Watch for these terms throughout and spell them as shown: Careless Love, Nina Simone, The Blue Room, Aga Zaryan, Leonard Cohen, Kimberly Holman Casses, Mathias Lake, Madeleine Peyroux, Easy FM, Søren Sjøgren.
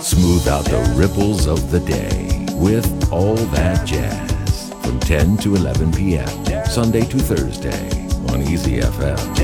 Smooth out the ripples of the day with All That Jazz from 10 to 11 p.m. Sunday to Thursday on Easy FM.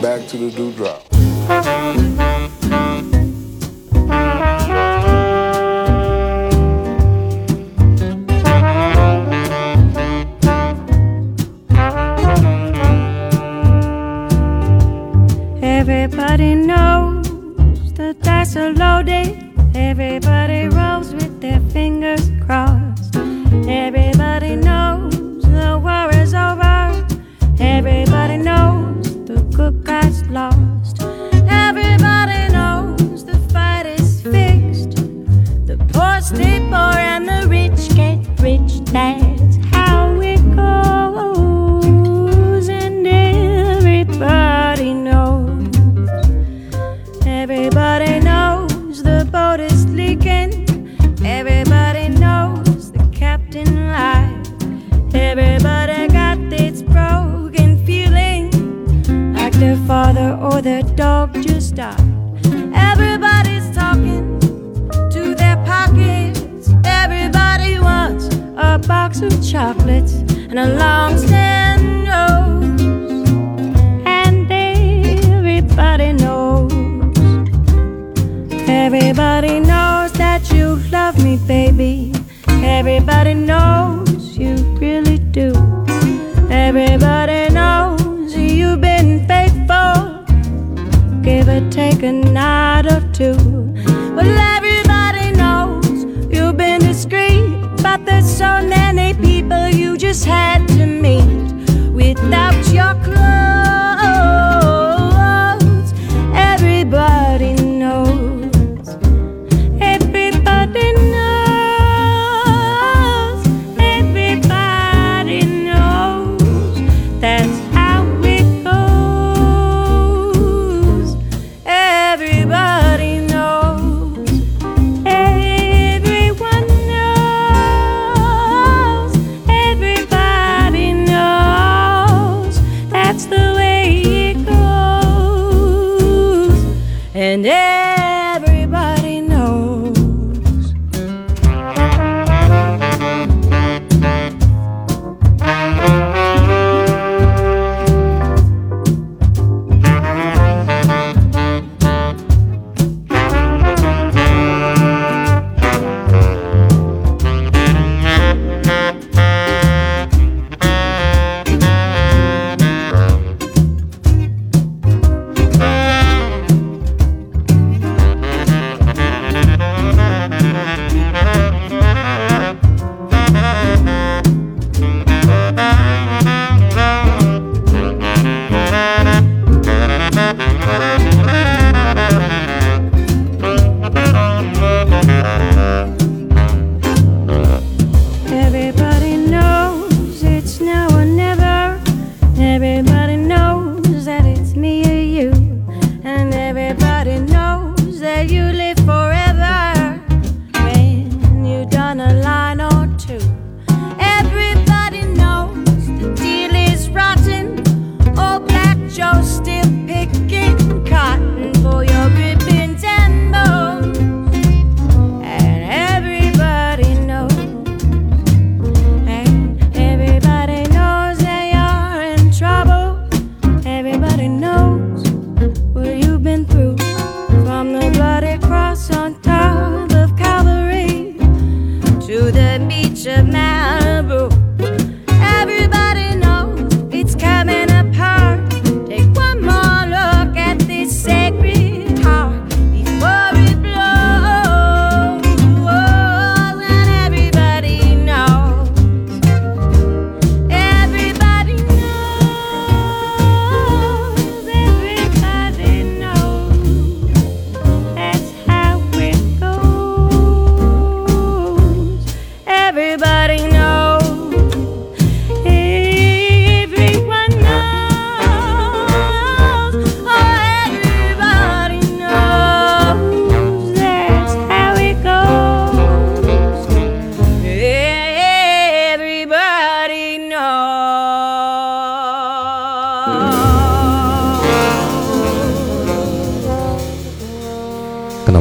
Back to the dewdrop.Everybody knows that dice are loaded. Everybody rolls with their fingers crossed. Everybody knows the war is over. Everybody knows the good guy's lost. Everybody knows the fight is fixed. The poor stay poor and the rich get rich. That's how it goes, and everybody knows.Everybody knows the boat is leaking. Everybody knows the captain lied. Everybody got its broken feeling, like the father or the dog just died. Everybody's talking to their pockets. Everybody wants a box of chocolates and a long thin nose. And everybody knows.Everybody knows that you love me, baby. Everybody knows you really do. Everybody knows you've been faithful. Give or take a night or two. Well, everybody knows you've been discreet, but there's so many people you just had to meet without your clothes. Everybody knows.Everybody knows, that's how it goes. Everybody knows, everyone knows, everybody knows, that's the way it goes. And everybody knows.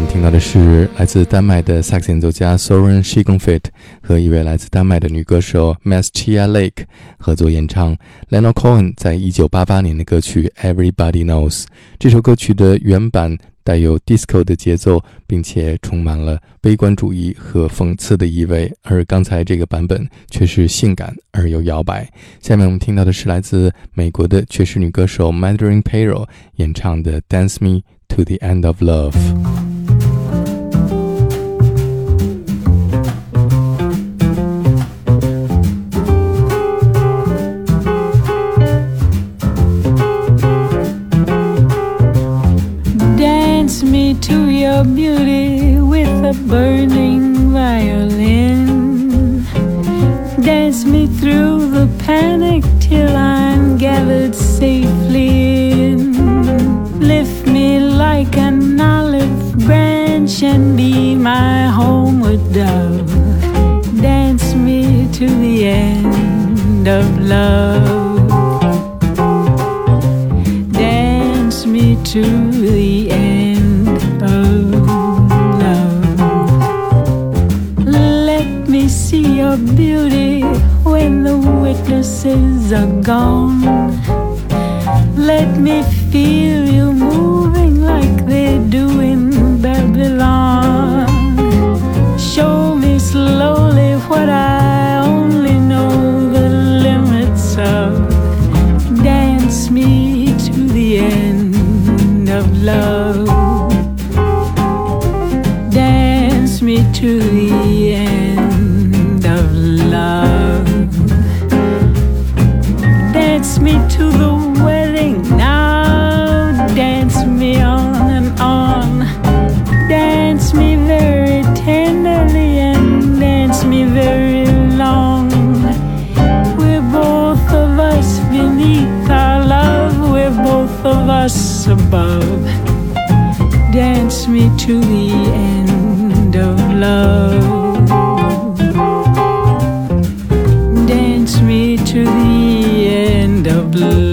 听到的是来自丹麦的萨克斯演奏家 Søren Sjøgren 和一位来自丹麦的女歌手 Mathias Lake 合作演唱 Leonard Cohen 在1988年的歌曲 Everybody Knows。 这首歌曲的原版带有 disco 的节奏，并且充满了悲观主义和讽刺的意味，而刚才这个版本却是性感而又摇摆。下面我们听到的是来自美国的爵士女歌手 Madeleine Peyroux 演唱的 Dance Me to the End of Love。To your beauty with a burning violin, dance me through the panic till I'm gathered safely in. Lift me like an olive branch and be my homeward dove. Dance me to the end of love. Dance me to the end love. Let me see your beauty when the witnesses are gone. Let me feel you moving like they do in Babylon. Show me slowly what I only know the limits of. Dance me to the end of love. To the end of love. Dance me to the wedding now. Dance me on and on. Dance me very tenderly and dance me very long. We're both of us beneath our love. We're both of us above. Dance me to the end of love. Dance me to the end of love.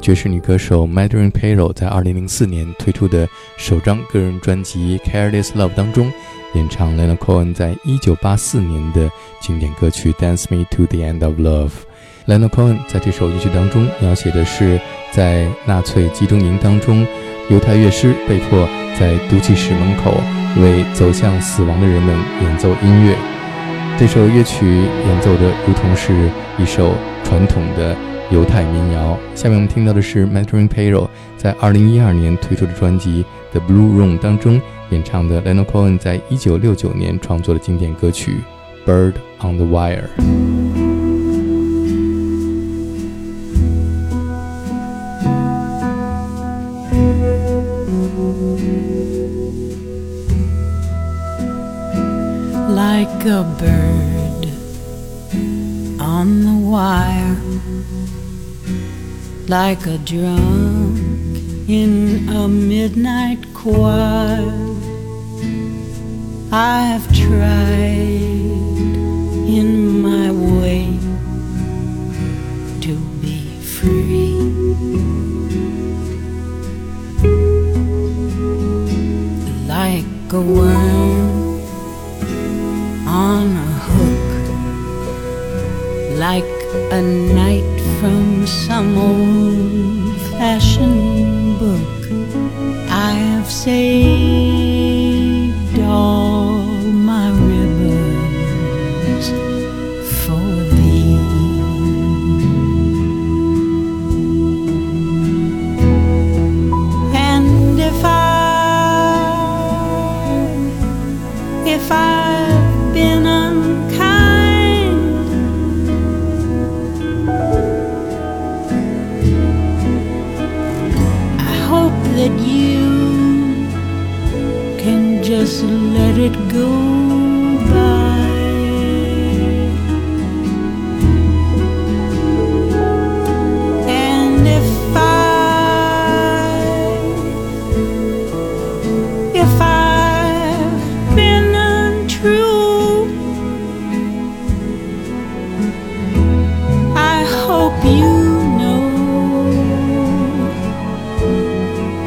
爵士女歌手 Madeleine Peyroux 在2004年推出的首张个人专辑 Careless Love 当中演唱 Leonard Cohen 在1984年的经典歌曲 Dance Me to the End of Love。 Leonard Cohen 在这首乐曲当中描写的是在纳粹集中营当中，犹太乐师被迫在毒气室门口为走向死亡的人们演奏音乐。这首乐曲演奏的如同是一首传统的犹太民谣。下面我们听到的是 Madeleine Peyroux 在2012年推出的专辑 The Blue Room 当中演唱的 Leonard Cohen 在1969年创作的经典歌曲 Bird on the Wire》。Like a bird on the wire, like a drunk in a midnight choir, I've tried in my way to be free. Like a worm on a hook, like a knight from some old-fashioned book, I have saved all my ribbons for thee. And if I've been unkind, I hope that you can just let it go by. And if I've been untrue,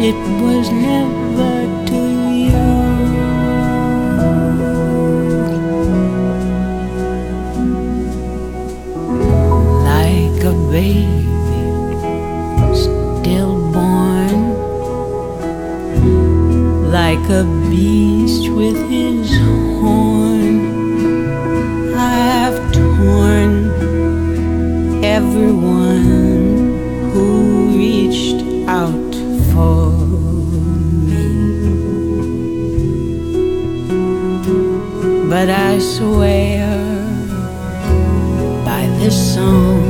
it was never to you. Like a baby stillborn, like a beast with his horn, I've torn everyone who reached out for me. But I swear by this song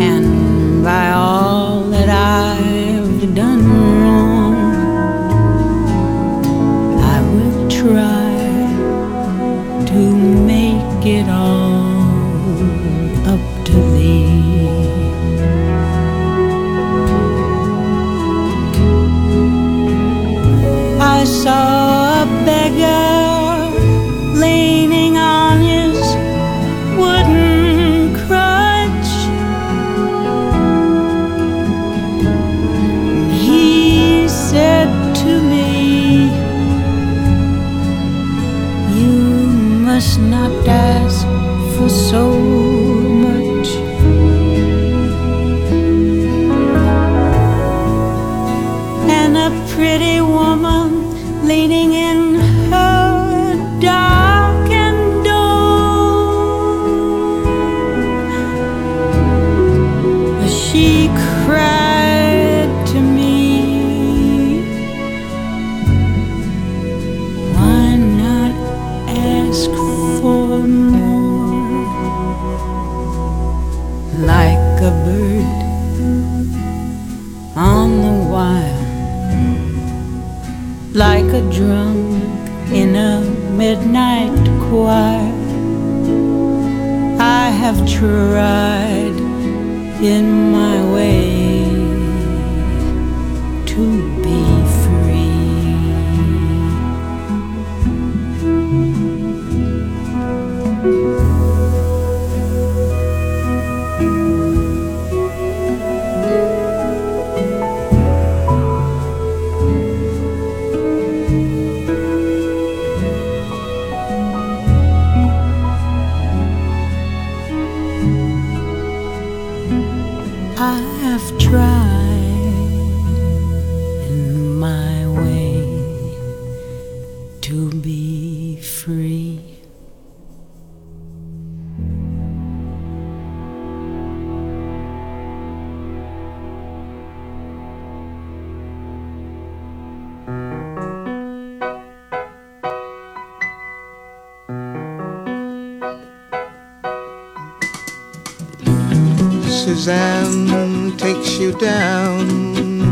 and by all that I've done wrong, I will try to make it all up to thee. I saw a beggar leaning on his wooden crutch. He said to me, "You must not ask for so much." And a pretty woman leaning in her darkened door, she cried to me, "Why not ask for more?" Like a bird on the wire, like a drunk in a midnight choir, I have tried in my way to be Suzanne takes you down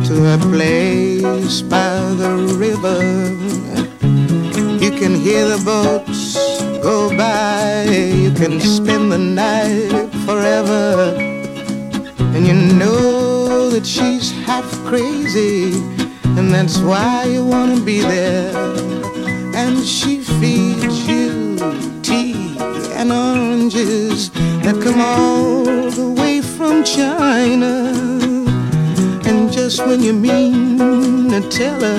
to a place by the river. You can hear the boats go by. You can spend the night forever. And you know that she's half crazy, and that's why you want to be there. And she feeds you tea and oranges that come all the way from China. And just when you mean to tell her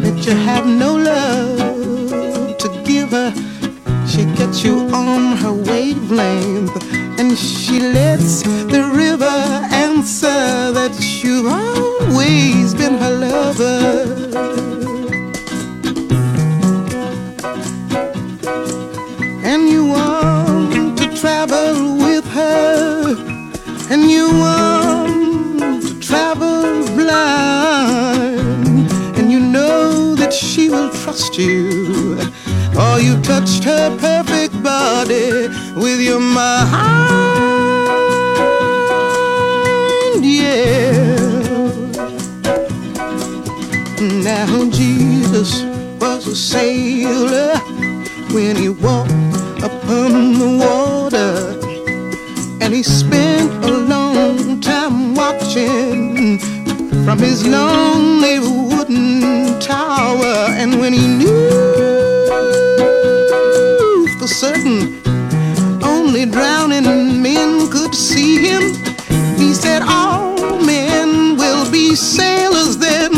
that you have no love to give her, she gets you on her wavelength, and she lets the river answer that you've always been her lover. And you want to travel with her, and you want to travel blind, and you know that she will trust you. Oh, you touched her perfect body with your mind, yeah. Now Jesus was a sailor when he walked upon the water, and he spent a long time watching from his lonely wooden tower. And when he knew for certain only drowning men could see him, he said, all men will be sailors then,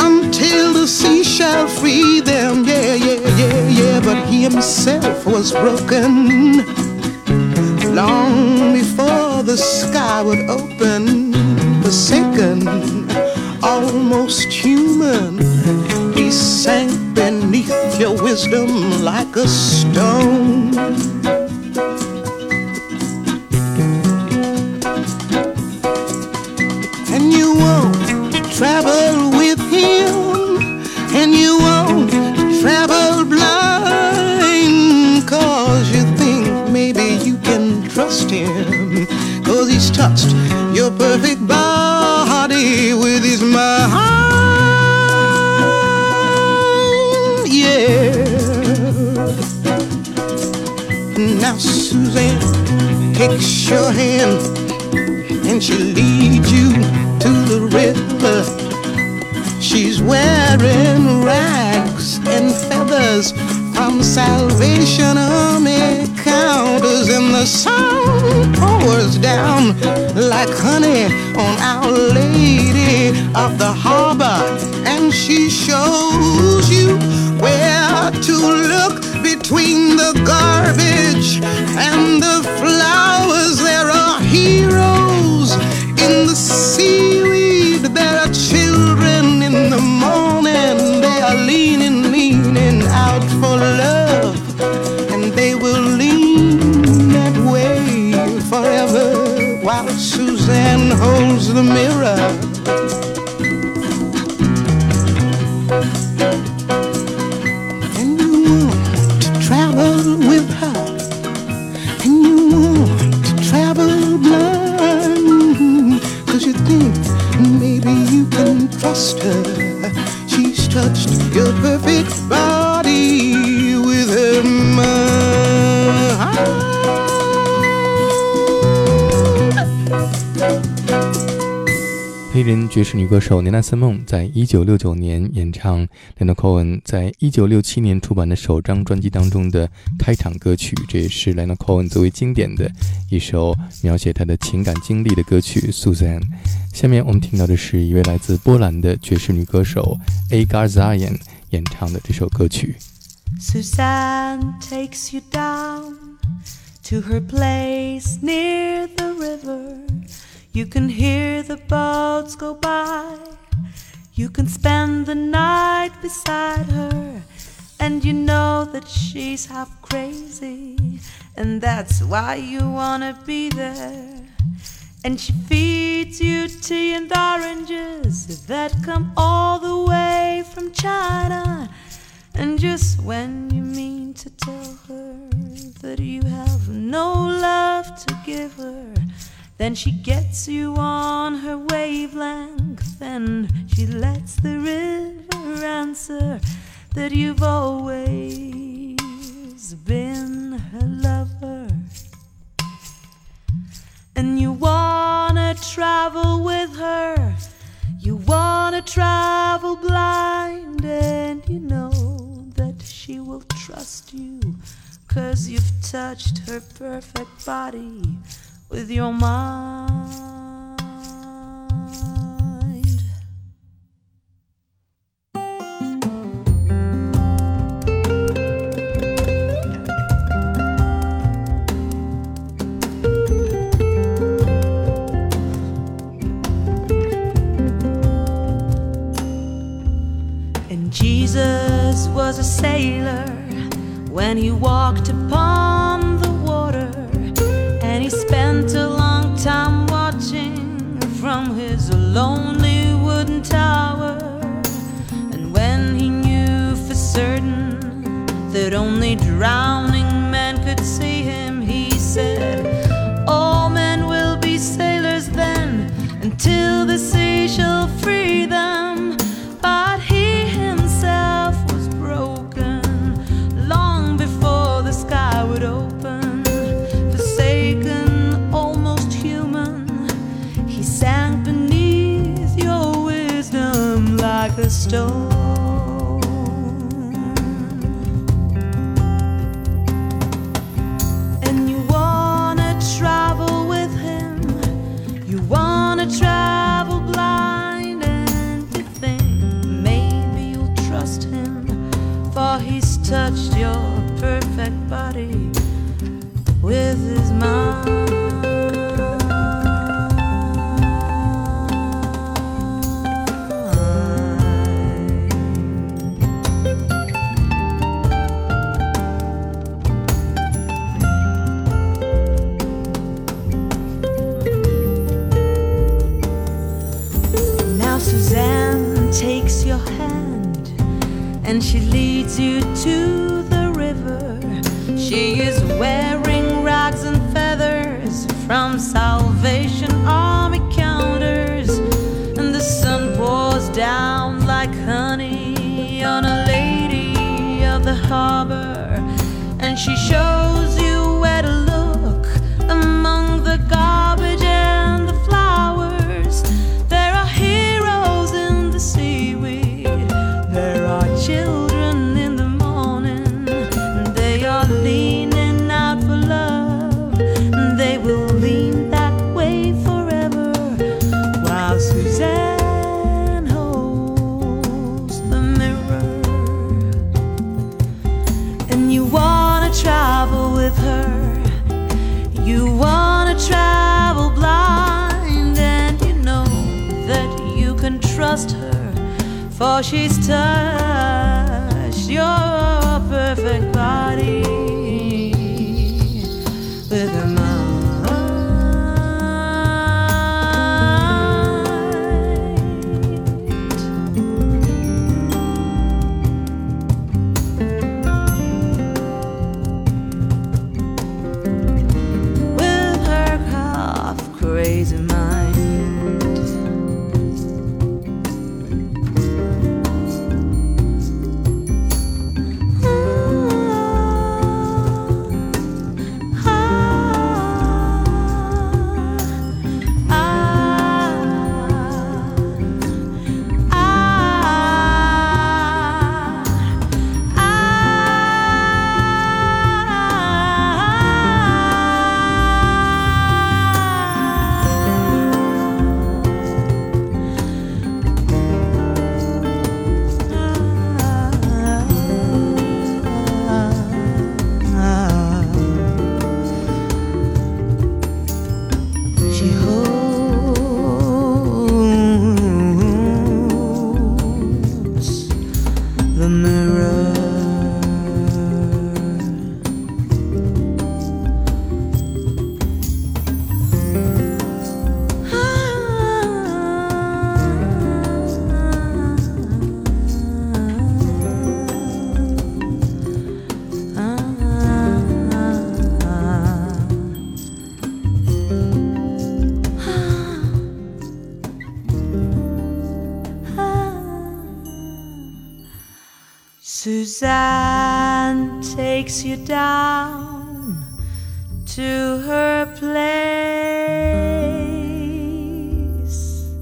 until the sea shall free them. Yeah, yeah, yeah, yeah. But he himself was broken long before the sky would open. Forsaken, almost human, he sank beneath your wisdom like a stone. And you won't travel with him, and you won't travel blind, cause you think maybe you can trust him, cause he's touched your perfect body with his mind. Now Suzanne takes your hand and she leads you to the river. She's wearing rags and feathers from Salvation Army counters, and the sun pours down like honey on Our Lady of the Harbor, and she shows you where to look between the garbage and the flowers. There are heroes in the seaweed, there are children in the morning, they are leaning out for love, and they will lean that way forever, while Suzanne holds the mirror. She's touched your perfect body with her mind。 黑人爵士女歌手 Nina Simone 在1969年演唱 Leonard Cohen 在1967年出版的首张专辑当中的开场歌曲，这也是 Leonard Cohen 最为经典的一首描写他的情感经历的歌曲 Suzanne。下面我们听到的是一位来自波兰的爵士女歌手 Aga Zaryan 演唱的这首歌曲。 Suzanne takes you down to her place near the river. You can hear the boats go by. You can spend the night beside her, and you know that she's half crazy, and that's why you wanna be there. And she feeds you tea and oranges that come all the way from China. And just when you mean to tell her that you have no love to give her, Then she gets you on her wavelength, and she lets the river answer that you've always been her lover. And you wanna travel with her, you wanna travel blind, and you know that she will trust you, 'cause you've touched her perfect body with your mind. And Jesus was a sailor when he walked upon the water, and he spent a long time watching from his lonely wooden tower. And when he knew for certain that only drowning men could see him, he said, all men will be sailors then, until the sea shall free them. But he himself was broken long before the sky would open. Forsaken, almost human, he sank beneath your wisdom like a stone. And you wanna travel with him, you wanna travel blind, and you think maybe you'll trust him, for he's touched your perfect body with his mind. Now Suzanne takes your hand and she leads you to the river. She is wearing rags and feathers from Salvation Army counters, and the sun pours down like honey on a lady of the harbor. And she shows you where to look among the garbage and the flowers. There are heroes in the seaweed, there are children. Travel blind, and you know that you can trust her, for she's touched your perfect body with her mind. Suzanne takes you down to her place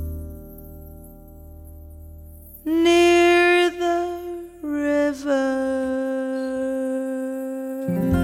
near the river.